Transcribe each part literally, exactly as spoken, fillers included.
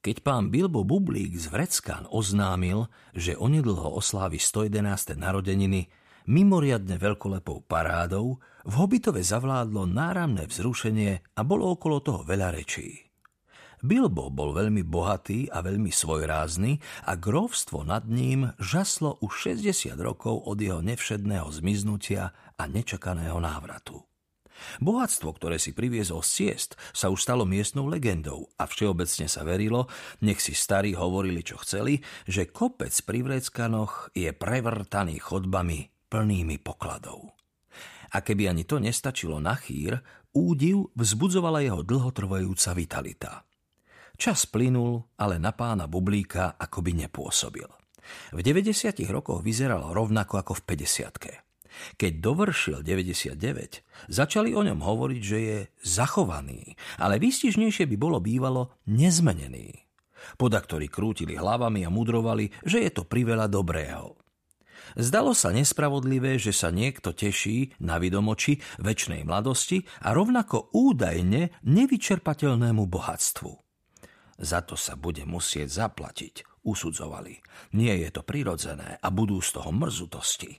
Keď pán Bilbo Bublík z Vreckán oznámil, že onedlho oslávi stojedenáste narodeniny mimoriadne veľkolepou parádou, v Hobitove zavládlo náramné vzrušenie a bolo okolo toho veľa rečí. Bilbo bol veľmi bohatý a veľmi svojrázny a grófstvo nad ním žaslo už šesťdesiat rokov od jeho nevšedného zmiznutia a nečakaného návratu. Bohatstvo, ktoré si priviezol z ciest, sa už stalo miestnou legendou a všeobecne sa verilo, nech si starí hovorili, čo chceli, že kopec pri Vreckanoch je prevrtaný chodbami plnými pokladov. A keby ani to nestačilo na chýr, údiv vzbudzovala jeho dlhotrvajúca vitalita. Čas plynul, ale na pána Bublíka akoby nepôsobil. V deväťdesiatich rokoch vyzeral rovnako ako v päťdesiatke. Keď dovršil deväťdesiatdeväť, začali o ňom hovoriť, že je zachovaný, ale výstižnejšie by bolo bývalo nezmenený. Podaktori krútili hlavami a mudrovali, že je to priveľa dobrého. Zdalo sa nespravodlivé, že sa niekto teší na vidomoči večnej mladosti a rovnako údajne nevyčerpateľnému bohatstvu. Za to sa bude musieť zaplatiť, usudzovali. Nie je to prirodzené a budú z toho mrzutosti.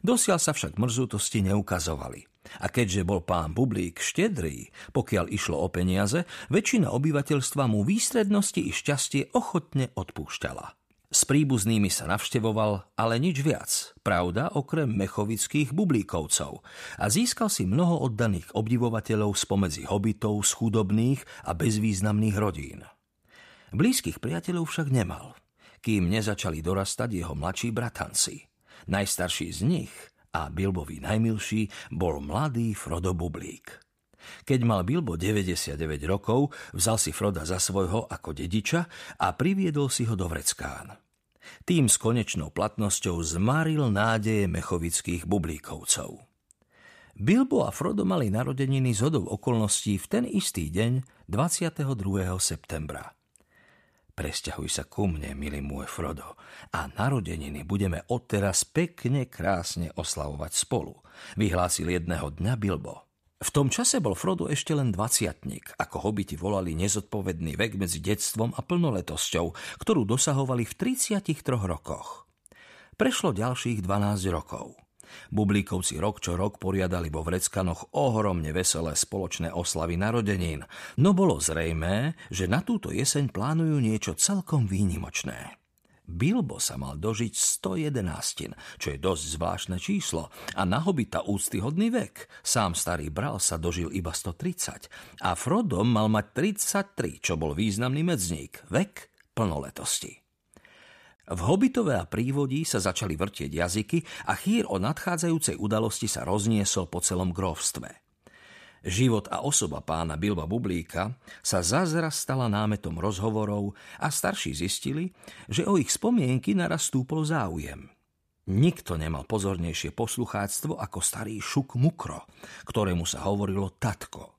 Dosiaľ sa však mrzutosti neukazovali. A keďže bol pán Bublík štedrý, pokiaľ išlo o peniaze, väčšina obyvateľstva mu výstrednosti i šťastie ochotne odpúšťala. S príbuznými sa navštevoval, ale nič viac, pravda, okrem mechovických bublíkovcov. A získal si mnoho oddaných obdivovateľov spomedzi hobitov z chudobných a bezvýznamných rodín. Blízkych priateľov však nemal, kým nezačali dorastať jeho mladší bratanci. Najstarší z nich a Bilbovi najmilší bol mladý Frodo Bublík. Keď mal Bilbo deväťdesiatdeväť rokov, vzal si Froda za svojho ako dediča a priviedol si ho do Vreckán. Tým s konečnou platnosťou zmaril nádeje mechovických bublíkovcov. Bilbo a Frodo mali narodeniny zhodou okolností v ten istý deň, dvadsiateho druhého septembra. Presťahuj sa ku mne, milý môj Frodo, a narodeniny budeme odteraz pekne krásne oslavovať spolu, vyhlásil jedného dňa Bilbo. V tom čase bol Frodo ešte len dvaciatnik, ako hobiti volali nezodpovedný vek medzi detstvom a plnoletosťou, ktorú dosahovali v tridsiatich troch rokoch. Prešlo ďalších dvanásť rokov. Bublíkovci rok čo rok poriadali vo Vreckanoch ohromne veselé spoločné oslavy narodenín, no bolo zrejmé, že na túto jeseň plánujú niečo celkom výnimočné. Bilbo sa mal dožiť stojedenástin, čo je dosť zvláštne číslo a na hobita úctyhodný vek. Sám starý bral sa dožil iba stotridsať a Frodo mal mať tridsaťtri, čo bol významný medzník, vek plnoletosti. V hobitove a prívodí sa začali vrtieť jazyky a chýr o nadchádzajúcej udalosti sa rozniesol po celom grófstve. Život a osoba pána Bilba Bublíka sa zazraz stala námetom rozhovorov a starší zistili, že o ich spomienky naraz stúpol záujem. Nikto nemal pozornejšie poslucháctvo ako starý Šuk Mukro, ktorému sa hovorilo tatko.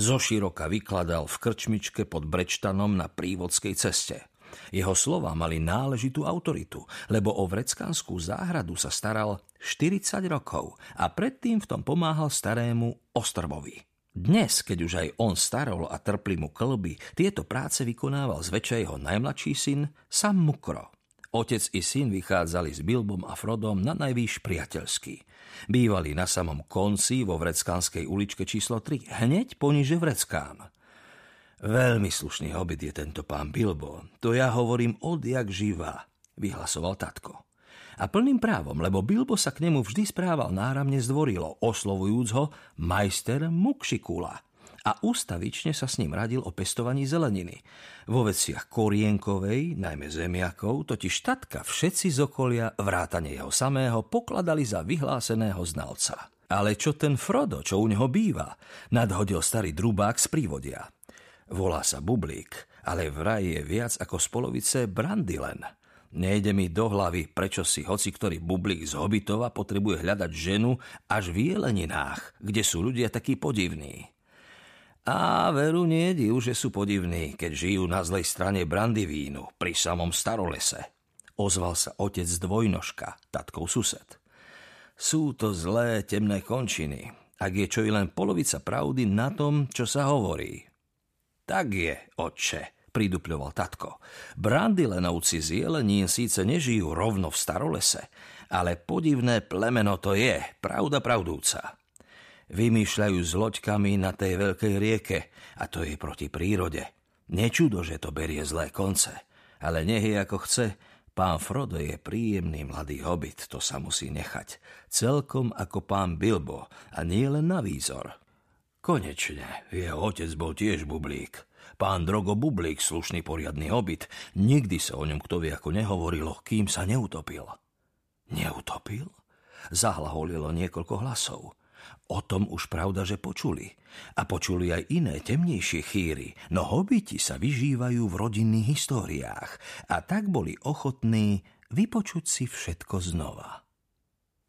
Zoširoka vykladal v krčmičke pod Brečtanom na prívodskej ceste. Jeho slová mali náležitú autoritu, lebo o vreckanskú záhradu sa staral štyridsať rokov a predtým v tom pomáhal starému Ostrvovi. Dnes, keď už aj on starol a trpli mu klby, tieto práce vykonával zväčša jeho najmladší syn Sam Mukro. Otec i syn vychádzali s Bilbom a Frodom na najvýš priateľsky. Bývali na samom konci vo Vreckanskej uličke číslo tri, hneď poniže Vreckán. Veľmi slušný hobit je tento pán Bilbo, to ja hovorím odjak živá, vyhlasoval tatko. A plným právom, lebo Bilbo sa k nemu vždy správal náramne zdvorilo, oslovujúc ho majster Mukšikula. A ústavične sa s ním radil o pestovaní zeleniny. Vo veciach korienkovej, najmä zemiakov, totiž tatka všetci z okolia, vrátane jeho samého, pokladali za vyhláseného znalca. Ale čo ten Frodo, čo u neho býva, nadhodil starý drubák z prívodia. Volá sa Bublík, ale vraj je viac ako z polovice Brandylen. Nejde mi do hlavy, prečo si hoci ktorý Bublík z Hobitova potrebuje hľadať ženu až v Jeleninách, kde sú ľudia takí podivní. A veru nie je div, že sú podivní, keď žijú na zlej strane Brandyvínu, pri samom starolese. Ozval sa otec dvojnožka, tatkov sused. Sú to zlé temné končiny, ak je čo i len polovica pravdy na tom, čo sa hovorí. Tak je, otče, pridupľoval tatko. Brandylenovci z Jelenín síce nežijú rovno v starolese, ale podivné plemeno to je, pravda pravdúca. Vymýšľajú s loďkami na tej veľkej rieke a to je proti prírode. Nečudo, že to berie zlé konce, ale nech je ako chce, pán Frodo je príjemný mladý hobit, to sa musí nechať. Celkom ako pán Bilbo a nie len na výzor. Konečne, jeho otec bol tiež bublík. Pán Drogo Bublík, slušný poriadny hobit, nikdy sa o ňom kto vie ako nehovorilo, kým sa neutopil. Neutopil? Zahlaholilo niekoľko hlasov. O tom už pravda, že počuli. A počuli aj iné, temnejšie chýry, no hobiti sa vyžívajú v rodinných históriách a tak boli ochotní vypočuť si všetko znova.